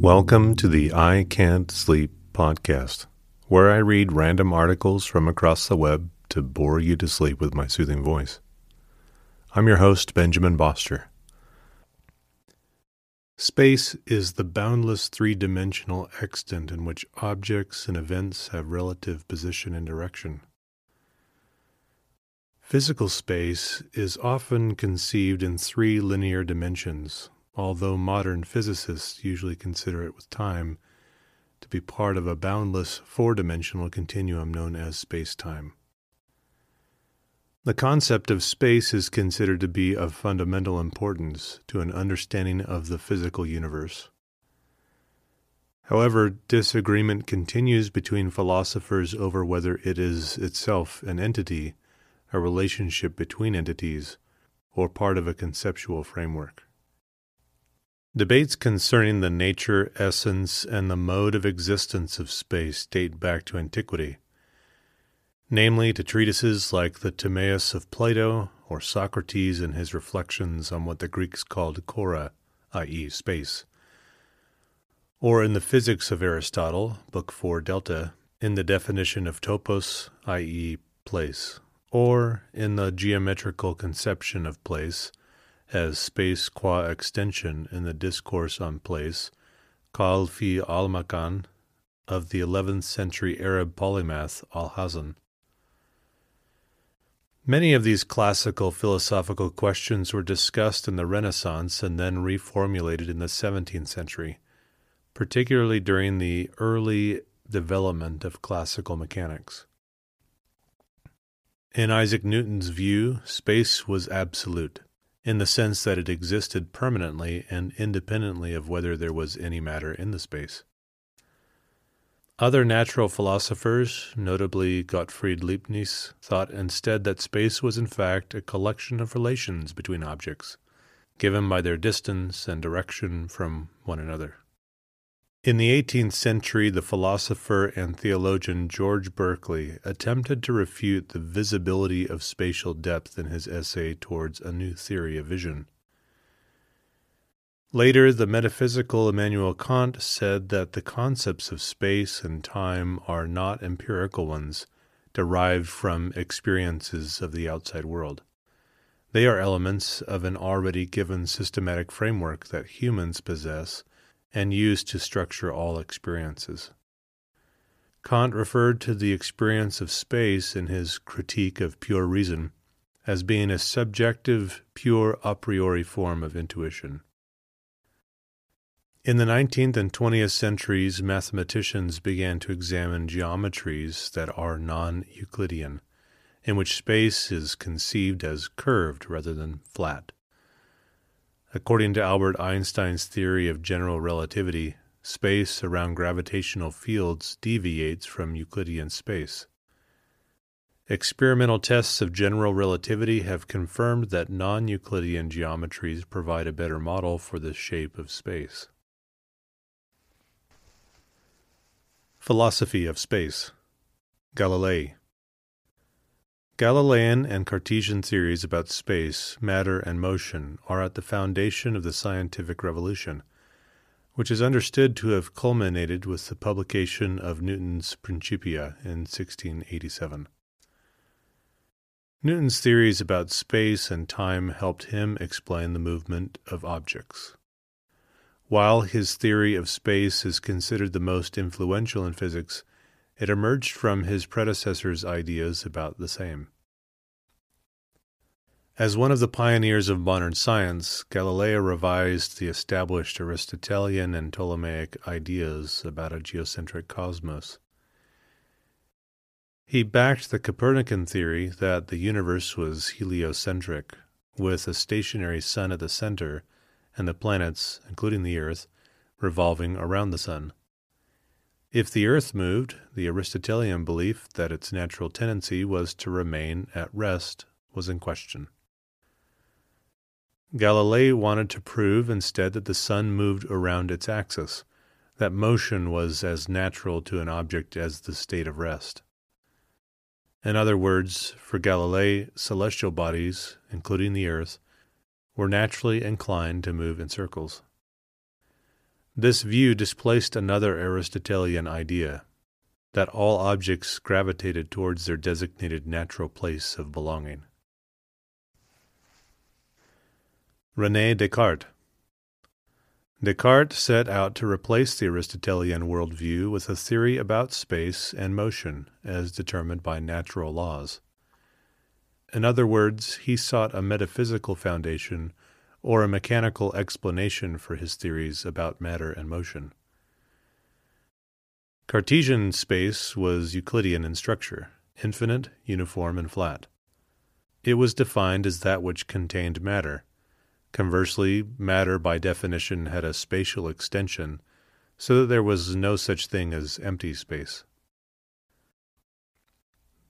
Welcome to the I Can't Sleep podcast, where I read random articles from across the web to bore you to sleep with my soothing voice. I'm your host, Benjamin Boster. Space is the boundless three-dimensional extent in which objects and events have relative position and direction. Physical space is often conceived in three linear dimensions, although modern physicists usually consider it with time to be part of a boundless four-dimensional continuum known as space-time. The concept of space is considered to be of fundamental importance to an understanding of the physical universe. However, disagreement continues between philosophers over whether it is itself an entity, a relationship between entities, or part of a conceptual framework. Debates concerning the nature, essence, and the mode of existence of space date back to antiquity, namely to treatises like the Timaeus of Plato or Socrates in his reflections on what the Greeks called chora, i.e. space, or in the Physics of Aristotle, Book 4 Delta, in the definition of topos, i.e. place, or in the geometrical conception of place as space qua extension in the Discourse on Place, Qal fi al-Makan, of the 11th century Arab polymath al-Hazen. Many of these classical philosophical questions were discussed in the Renaissance and then reformulated in the 17th century, particularly during the early development of classical mechanics. In Isaac Newton's view, space was absolute, in the sense that it existed permanently and independently of whether there was any matter in the space. Other natural philosophers, notably Gottfried Leibniz, thought instead that space was in fact a collection of relations between objects, given by their distance and direction from one another. In the 18th century, the philosopher and theologian George Berkeley attempted to refute the visibility of spatial depth in his essay Towards a New Theory of Vision. Later, the metaphysical Immanuel Kant said that the concepts of space and time are not empirical ones derived from experiences of the outside world. They are elements of an already given systematic framework that humans possess and use to structure all experiences. Kant referred to the experience of space in his Critique of Pure Reason as being a subjective, pure a priori form of intuition. In the 19th and 20th centuries, mathematicians began to examine geometries that are non-Euclidean, in which space is conceived as curved rather than flat. According to Albert Einstein's theory of general relativity, space around gravitational fields deviates from Euclidean space. Experimental tests of general relativity have confirmed that non-Euclidean geometries provide a better model for the shape of space. Philosophy of space. Galilei. Galilean and Cartesian theories about space, matter, and motion are at the foundation of the scientific revolution, which is understood to have culminated with the publication of Newton's Principia in 1687. Newton's theories about space and time helped him explain the movement of objects. While his theory of space is considered the most influential in physics, it emerged from his predecessor's ideas about the same. As one of the pioneers of modern science, Galilei revised the established Aristotelian and Ptolemaic ideas about a geocentric cosmos. He backed the Copernican theory that the universe was heliocentric, with a stationary sun at the center and the planets, including the Earth, revolving around the sun. If the Earth moved, the Aristotelian belief that its natural tendency was to remain at rest was in question. Galilei wanted to prove instead that the sun moved around its axis, that motion was as natural to an object as the state of rest. In other words, for Galilei, celestial bodies, including the Earth, were naturally inclined to move in circles. This view displaced another Aristotelian idea, that all objects gravitated towards their designated natural place of belonging. René Descartes. Descartes set out to replace the Aristotelian worldview with a theory about space and motion as determined by natural laws. In other words, he sought a metaphysical foundation or a mechanical explanation for his theories about matter and motion. Cartesian space was Euclidean in structure, infinite, uniform, and flat. It was defined as that which contained matter. Conversely, matter by definition had a spatial extension, so that there was no such thing as empty space.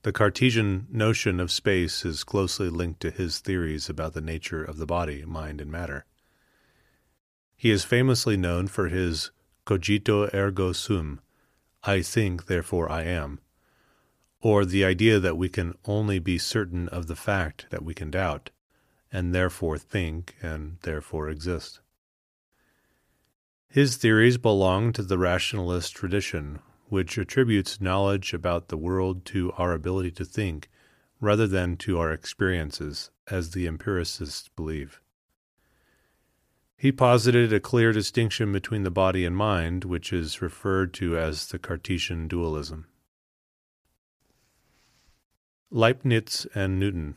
The Cartesian notion of space is closely linked to his theories about the nature of the body, mind, and matter. He is famously known for his cogito ergo sum, I think, therefore I am, or the idea that we can only be certain of the fact that we can doubt, and therefore think, and therefore exist. His theories belong to the rationalist tradition, which attributes knowledge about the world to our ability to think rather than to our experiences, as the empiricists believe. He posited a clear distinction between the body and mind, which is referred to as the Cartesian dualism. Leibniz and Newton.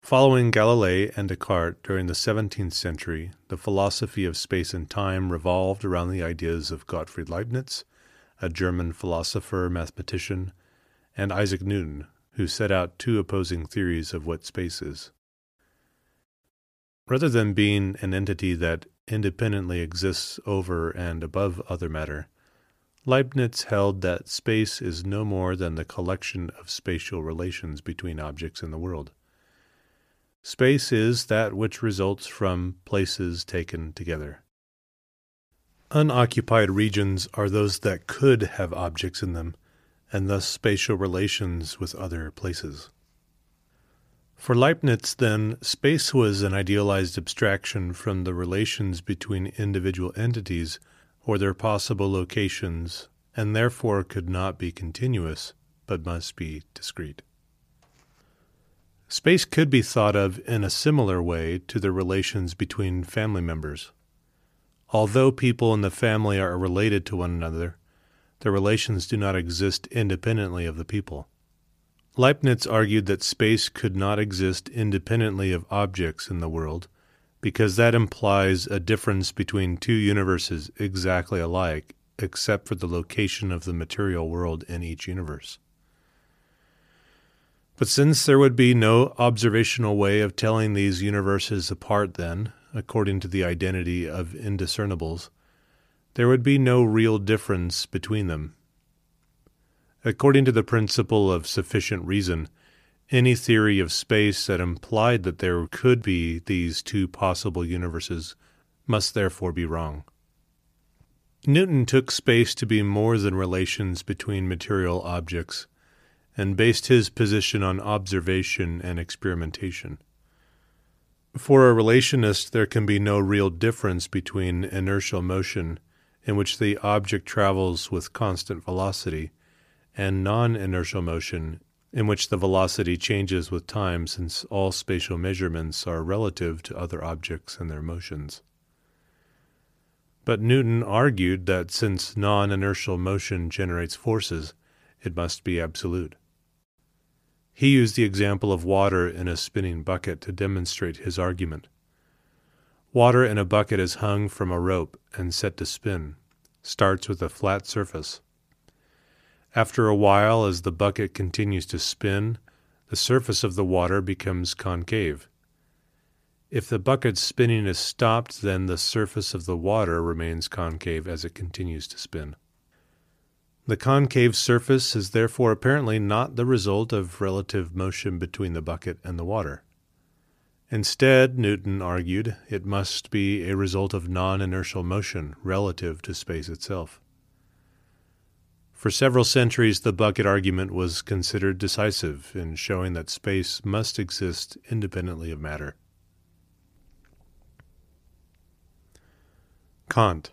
Following Galilei and Descartes during the 17th century, the philosophy of space and time revolved around the ideas of Gottfried Leibniz, a German philosopher-mathematician, and Isaac Newton, who set out two opposing theories of what space is. Rather than being an entity that independently exists over and above other matter, Leibniz held that space is no more than the collection of spatial relations between objects in the world. Space is that which results from places taken together. Unoccupied regions are those that could have objects in them, and thus spatial relations with other places. For Leibniz, then, space was an idealized abstraction from the relations between individual entities or their possible locations, and therefore could not be continuous, but must be discrete. Space could be thought of in a similar way to the relations between family members. Although people in the family are related to one another, their relations do not exist independently of the people. Leibniz argued that space could not exist independently of objects in the world, because that implies a difference between two universes exactly alike, except for the location of the material world in each universe. But since there would be no observational way of telling these universes apart then, according to the identity of indiscernibles, there would be no real difference between them. According to the principle of sufficient reason, any theory of space that implied that there could be these two possible universes must therefore be wrong. Newton took space to be more than relations between material objects, and based his position on observation and experimentation. For a relationist, there can be no real difference between inertial motion, in which the object travels with constant velocity, and non-inertial motion, in which the velocity changes with time, since all spatial measurements are relative to other objects and their motions. But Newton argued that since non-inertial motion generates forces, it must be absolute. He used the example of water in a spinning bucket to demonstrate his argument. Water in a bucket is hung from a rope and set to spin, starts with a flat surface. After a while, as the bucket continues to spin, the surface of the water becomes concave. If the bucket's spinning is stopped, then the surface of the water remains concave as it continues to spin. The concave surface is therefore apparently not the result of relative motion between the bucket and the water. Instead, Newton argued, it must be a result of non-inertial motion relative to space itself. For several centuries, the bucket argument was considered decisive in showing that space must exist independently of matter. Kant.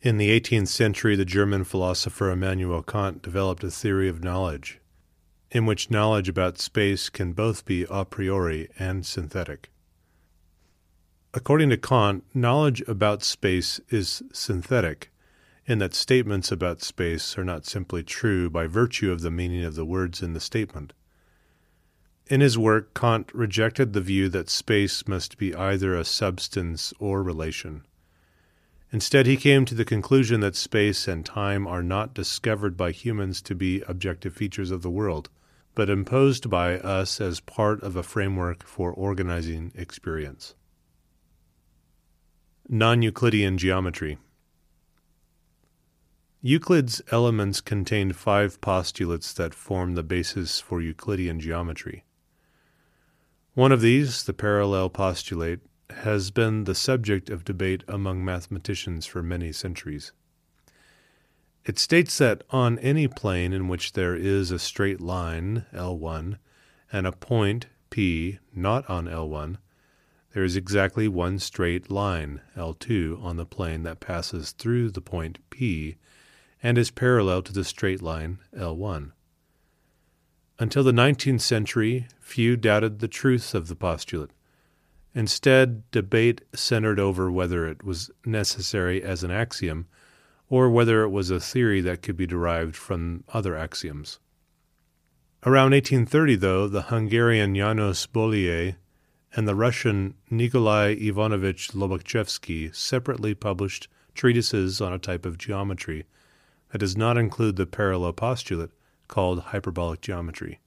In the 18th century, the German philosopher Immanuel Kant developed a theory of knowledge, in which knowledge about space can both be a priori and synthetic. According to Kant, knowledge about space is synthetic, in that statements about space are not simply true by virtue of the meaning of the words in the statement. In his work, Kant rejected the view that space must be either a substance or relation. Instead, he came to the conclusion that space and time are not discovered by humans to be objective features of the world, but imposed by us as part of a framework for organizing experience. Non-Euclidean geometry. Euclid's Elements contained 5 postulates that form the basis for Euclidean geometry. One of these, the parallel postulate, has been the subject of debate among mathematicians for many centuries. It states that on any plane in which there is a straight line, L1, and a point, P, not on L1, there is exactly one straight line, L2, on the plane that passes through the point, P, and is parallel to the straight line L1. Until the 19th century, few doubted the truth of the postulate. Instead, debate centered over whether it was necessary as an axiom or whether it was a theory that could be derived from other axioms. Around 1830, though, the Hungarian Janos Bolyai and the Russian Nikolai Ivanovich Lobachevsky separately published treatises on a type of geometry that does not include the parallel postulate, called hyperbolic geometry.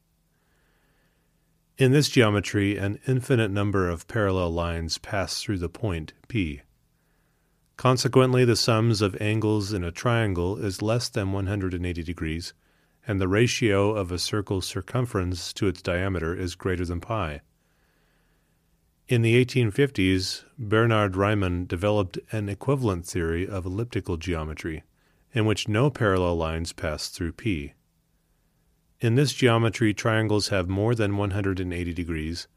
In this geometry, an infinite number of parallel lines pass through the point P. Consequently, the sums of angles in a triangle is less than 180 degrees, and the ratio of a circle's circumference to its diameter is greater than pi. In the 1850s, Bernard Riemann developed an equivalent theory of elliptical geometry, in which no parallel lines pass through P. In this geometry, triangles have more than 180 degrees,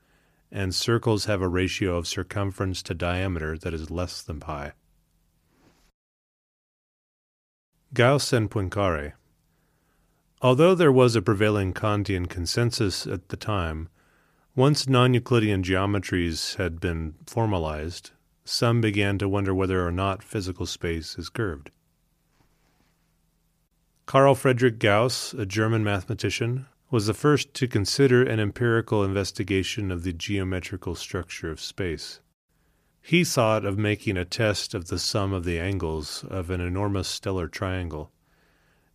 and circles have a ratio of circumference to diameter that is less than pi. Gauss and Poincaré. Although there was a prevailing Kantian consensus at the time, once non-Euclidean geometries had been formalized, some began to wonder whether or not physical space is curved. Carl Friedrich Gauss, a German mathematician, was the first to consider an empirical investigation of the geometrical structure of space. He thought of making a test of the sum of the angles of an enormous stellar triangle,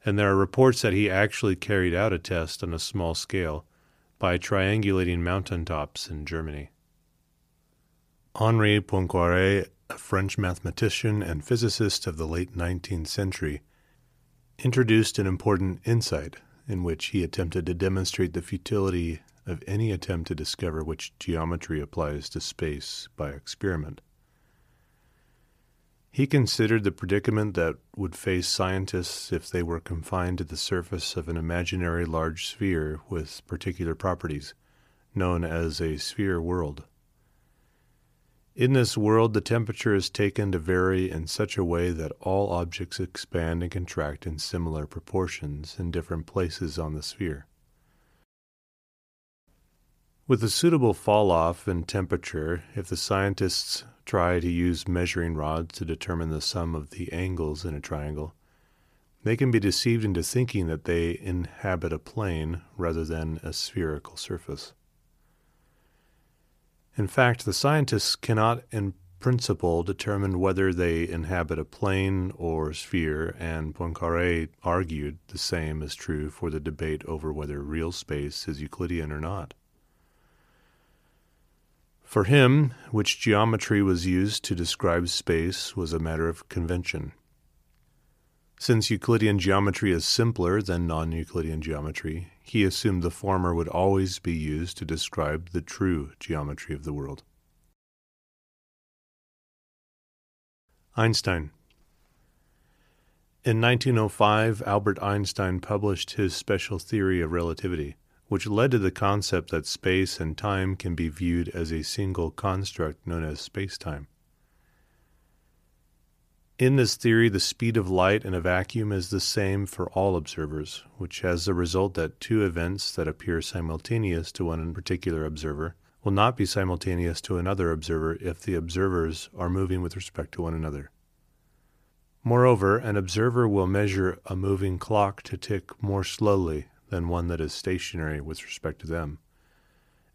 and there are reports that he actually carried out a test on a small scale by triangulating mountaintops in Germany. Henri Poincaré, a French mathematician and physicist of the late 19th century, introduced an important insight in which he attempted to demonstrate the futility of any attempt to discover which geometry applies to space by experiment. He considered the predicament that would face scientists if they were confined to the surface of an imaginary large sphere with particular properties, known as a sphere world. In this world, the temperature is taken to vary in such a way that all objects expand and contract in similar proportions in different places on the sphere. With a suitable fall-off in temperature, if the scientists try to use measuring rods to determine the sum of the angles in a triangle, they can be deceived into thinking that they inhabit a plane rather than a spherical surface. In fact, the scientists cannot, in principle, determine whether they inhabit a plane or sphere, and Poincaré argued the same is true for the debate over whether real space is Euclidean or not. For him, which geometry was used to describe space was a matter of convention. Since Euclidean geometry is simpler than non-Euclidean geometry, he assumed the former would always be used to describe the true geometry of the world. Einstein. In 1905, Albert Einstein published his special theory of relativity, which led to the concept that space and time can be viewed as a single construct known as spacetime. In this theory, the speed of light in a vacuum is the same for all observers, which has the result that two events that appear simultaneous to one particular observer will not be simultaneous to another observer if the observers are moving with respect to one another. Moreover, an observer will measure a moving clock to tick more slowly than one that is stationary with respect to them,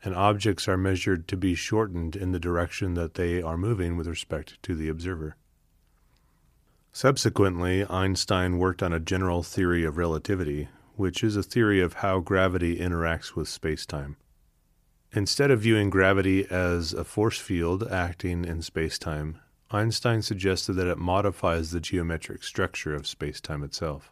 and objects are measured to be shortened in the direction that they are moving with respect to the observer. Subsequently, Einstein worked on a general theory of relativity, which is a theory of how gravity interacts with spacetime. Instead of viewing gravity as a force field acting in spacetime, Einstein suggested that it modifies the geometric structure of spacetime itself.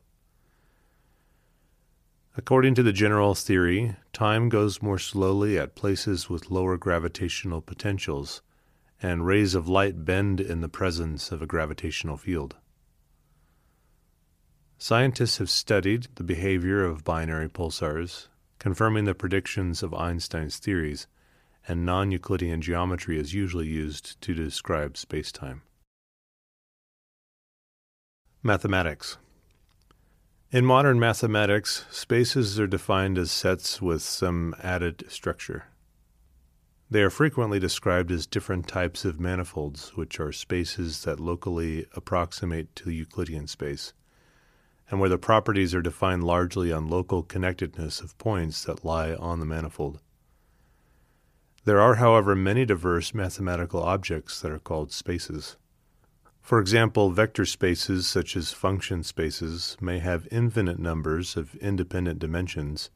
According to the general theory, time goes more slowly at places with lower gravitational potentials, and rays of light bend in the presence of a gravitational field. Scientists have studied the behavior of binary pulsars, confirming the predictions of Einstein's theories, and non-Euclidean geometry is usually used to describe spacetime. Mathematics. In modern mathematics, spaces are defined as sets with some added structure. They are frequently described as different types of manifolds, which are spaces that locally approximate to Euclidean space, and where the properties are defined largely on local connectedness of points that lie on the manifold. There are, however, many diverse mathematical objects that are called spaces. For example, vector spaces such as function spaces may have infinite numbers of independent dimensions,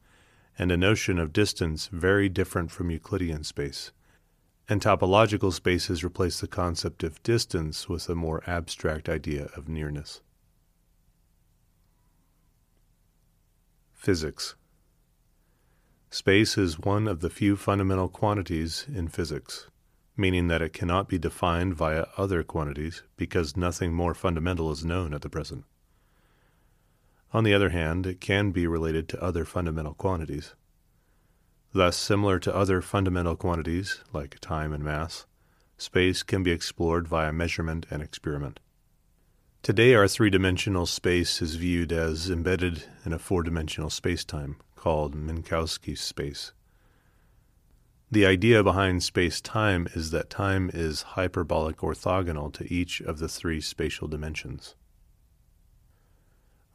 and a notion of distance very different from Euclidean space, and topological spaces replace the concept of distance with a more abstract idea of nearness. Physics. Space is one of the few fundamental quantities in physics, meaning that it cannot be defined via other quantities because nothing more fundamental is known at the present. On the other hand, it can be related to other fundamental quantities. Thus, similar to other fundamental quantities, like time and mass, space can be explored via measurement and experiment. Today, our three-dimensional space is viewed as embedded in a four-dimensional spacetime, called Minkowski space. The idea behind space-time is that time is hyperbolic orthogonal to each of the three spatial dimensions.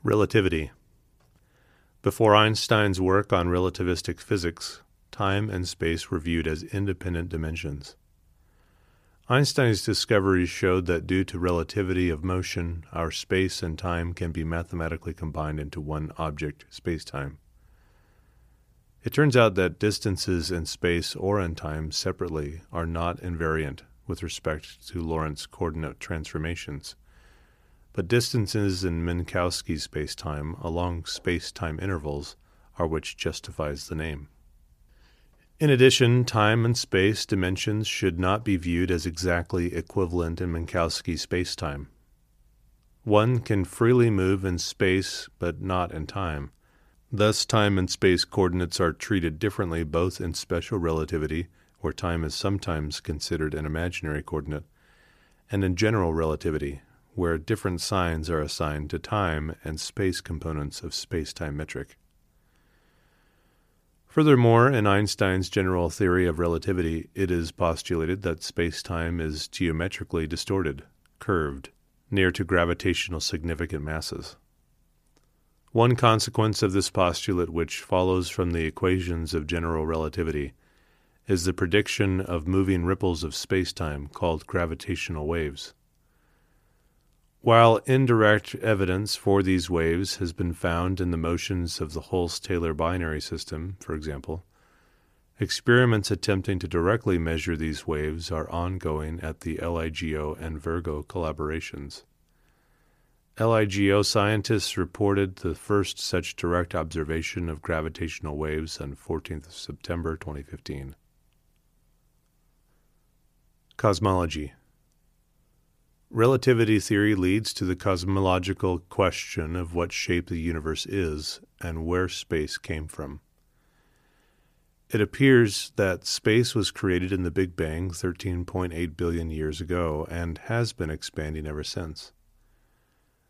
Relativity. Before Einstein's work on relativistic physics, time and space were viewed as independent dimensions. Einstein's discoveries showed that due to relativity of motion, our space and time can be mathematically combined into one object, spacetime. It turns out that distances in space or in time separately are not invariant with respect to Lorentz coordinate transformations, but distances in Minkowski spacetime along space-time intervals are which justifies the name. In addition, time and space dimensions should not be viewed as exactly equivalent in Minkowski spacetime. One can freely move in space but not in time. Thus, time and space coordinates are treated differently both in special relativity, where time is sometimes considered an imaginary coordinate, and in general relativity, where different signs are assigned to time and space components of spacetime metric. Furthermore, in Einstein's general theory of relativity, it is postulated that spacetime is geometrically distorted, curved, near to gravitational significant masses. One consequence of this postulate, which follows from the equations of general relativity, is the prediction of moving ripples of spacetime called gravitational waves. While indirect evidence for these waves has been found in the motions of the Hulse-Taylor binary system, for example, experiments attempting to directly measure these waves are ongoing at the LIGO and Virgo collaborations. LIGO scientists reported the first such direct observation of gravitational waves on 14th September 2015. Cosmology. Relativity theory leads to the cosmological question of what shape the universe is and where space came from. It appears that space was created in the Big Bang 13.8 billion years ago and has been expanding ever since.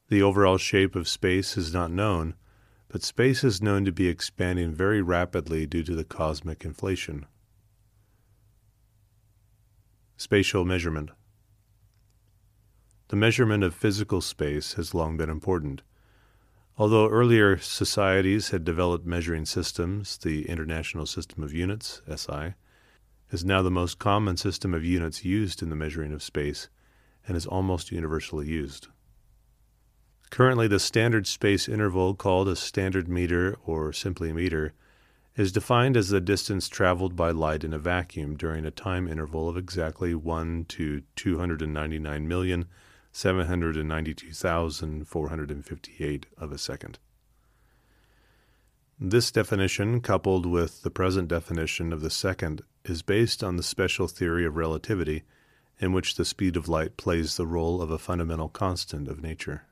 The overall shape of space is not known, but space is known to be expanding very rapidly due to the cosmic inflation. Spatial measurement. The measurement of physical space has long been important. Although earlier societies had developed measuring systems, the International System of Units, SI, is now the most common system of units used in the measuring of space and is almost universally used. Currently, the standard space interval, called a standard meter or simply meter, is defined as the distance traveled by light in a vacuum during a time interval of exactly 1 to 299,792,458 of a second. This definition, coupled with the present definition of the second, is based on the special theory of relativity, in which the speed of light plays the role of a fundamental constant of nature.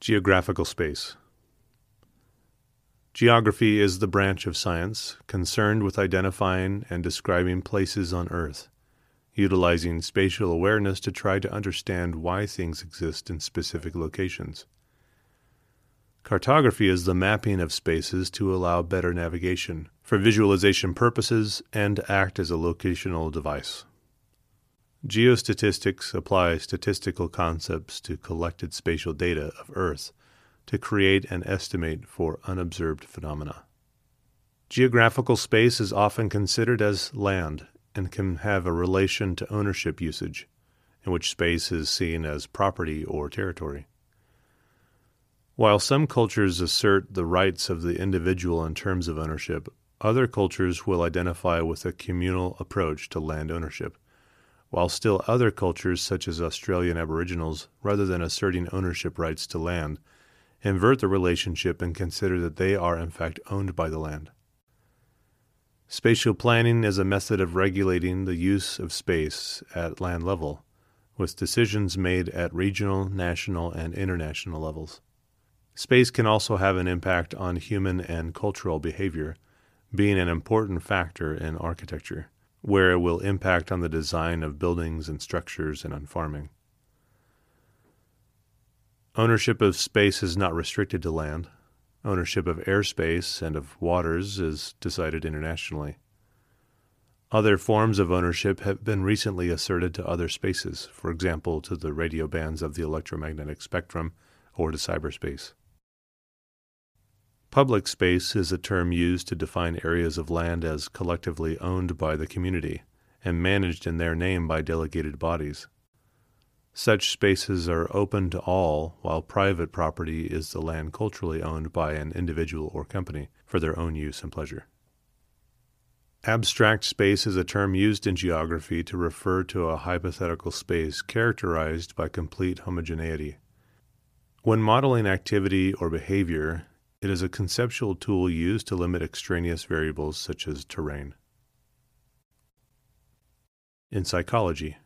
Geographical space. Geography is the branch of science concerned with identifying and describing places on Earth, utilizing spatial awareness to try to understand why things exist in specific locations. Cartography is the mapping of spaces to allow better navigation, for visualization purposes, and to act as a locational device. Geostatistics apply statistical concepts to collected spatial data of Earth to create and estimate for unobserved phenomena. Geographical space is often considered as land and can have a relation to ownership usage, in which space is seen as property or territory. While some cultures assert the rights of the individual in terms of ownership, other cultures will identify with a communal approach to land ownership, while still other cultures, such as Australian Aboriginals, rather than asserting ownership rights to land, invert the relationship and consider that they are in fact owned by the land. Spatial planning is a method of regulating the use of space at land level, with decisions made at regional, national, and international levels. Space can also have an impact on human and cultural behavior, being an important factor in architecture, where it will impact on the design of buildings and structures and on farming. Ownership of space is not restricted to land. Ownership of airspace and of waters is decided internationally. Other forms of ownership have been recently asserted to other spaces, for example, to the radio bands of the electromagnetic spectrum or to cyberspace. Public space is a term used to define areas of land as collectively owned by the community and managed in their name by delegated bodies. Such spaces are open to all, while private property is the land culturally owned by an individual or company for their own use and pleasure. Abstract space is a term used in geography to refer to a hypothetical space characterized by complete homogeneity. When modeling activity or behavior, it is a conceptual tool used to limit extraneous variables such as terrain. In psychology,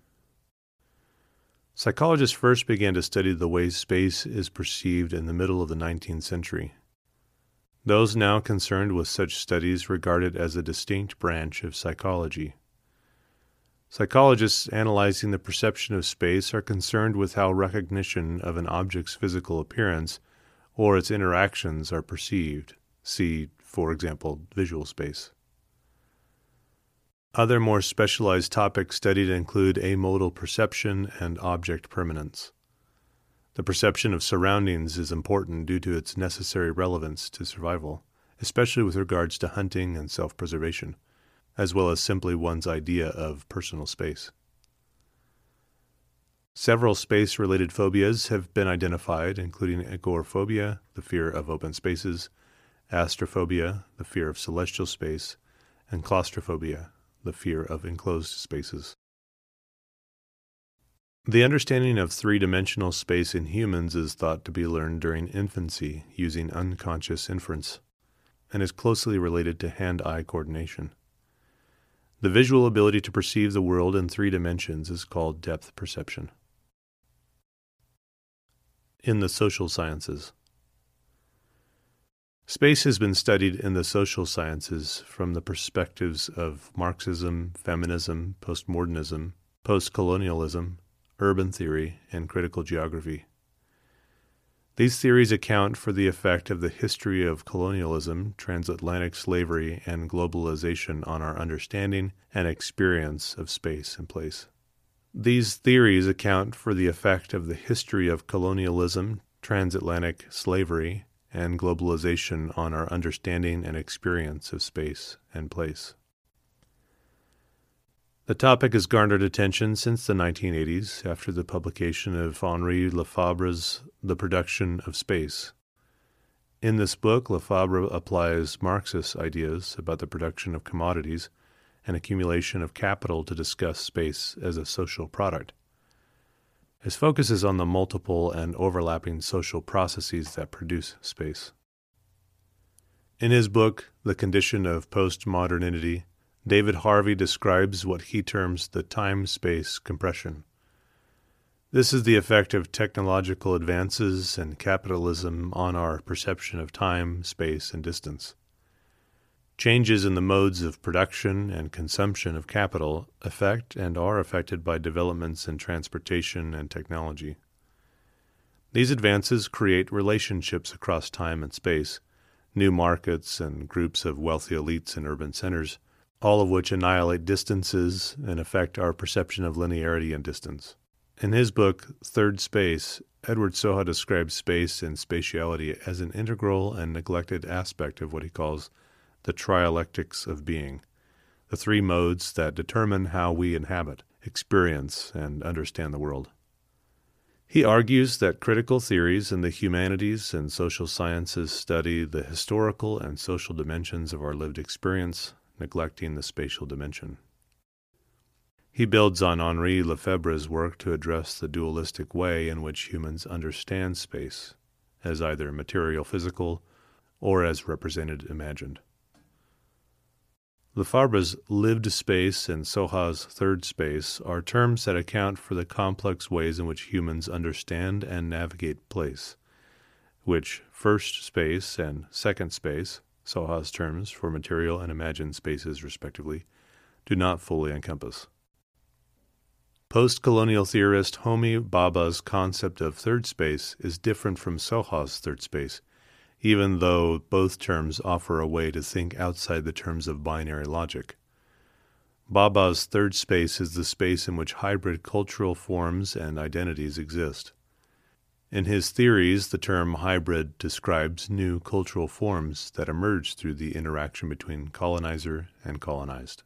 psychologists first began to study the way space is perceived in the middle of the 19th century. Those now concerned with such studies regard it as a distinct branch of psychology. Psychologists analyzing the perception of space are concerned with how recognition of an object's physical appearance or its interactions are perceived. See, for example, visual space. Other more specialized topics studied include amodal perception and object permanence. The perception of surroundings is important due to its necessary relevance to survival, especially with regards to hunting and self-preservation, as well as simply one's idea of personal space. Several space-related phobias have been identified, including agoraphobia, the fear of open spaces, astrophobia, the fear of celestial space, and claustrophobia, the fear of enclosed spaces. The understanding of three-dimensional space in humans is thought to be learned during infancy using unconscious inference and is closely related to hand-eye coordination. The visual ability to perceive the world in three dimensions is called depth perception. In the social sciences, space has been studied in the social sciences from the perspectives of Marxism, feminism, postmodernism, postcolonialism, urban theory, and critical geography. These theories account for the effect of the history of colonialism, transatlantic slavery, and globalization on our understanding and experience of space and place. These theories account for the effect of the history of colonialism, transatlantic slavery, and globalization on our understanding and experience of space and place. The topic has garnered attention since the 1980s after the publication of Henri Lefebvre's The Production of Space. In this book, Lefebvre applies Marxist ideas about the production of commodities and accumulation of capital to discuss space as a social product. His focus is on the multiple and overlapping social processes that produce space. In his book, The Condition of Postmodernity, David Harvey describes what he terms the time-space compression. This is the effect of technological advances and capitalism on our perception of time, space, and distance. Changes in the modes of production and consumption of capital affect and are affected by developments in transportation and technology. These advances create relationships across time and space, new markets and groups of wealthy elites in urban centers, all of which annihilate distances and affect our perception of linearity and distance. In his book, Third Space, Edward Soha describes space and spatiality as an integral and neglected aspect of what he calls the trialectics of being, the three modes that determine how we inhabit, experience, and understand the world. He argues that critical theories in the humanities and social sciences study the historical and social dimensions of our lived experience, neglecting the spatial dimension. He builds on Henri Lefebvre's work to address the dualistic way in which humans understand space, as either material physical or as represented imagined. Lefebvre's lived space and Soha's third space are terms that account for the complex ways in which humans understand and navigate place, which first space and second space, Soha's terms for material and imagined spaces, respectively, do not fully encompass. Post-colonial theorist Homi Baba's concept of third space is different from Soha's third space, even though both terms offer a way to think outside the terms of binary logic. Baba's third space is the space in which hybrid cultural forms and identities exist. In his theories, the term hybrid describes new cultural forms that emerge through the interaction between colonizer and colonized.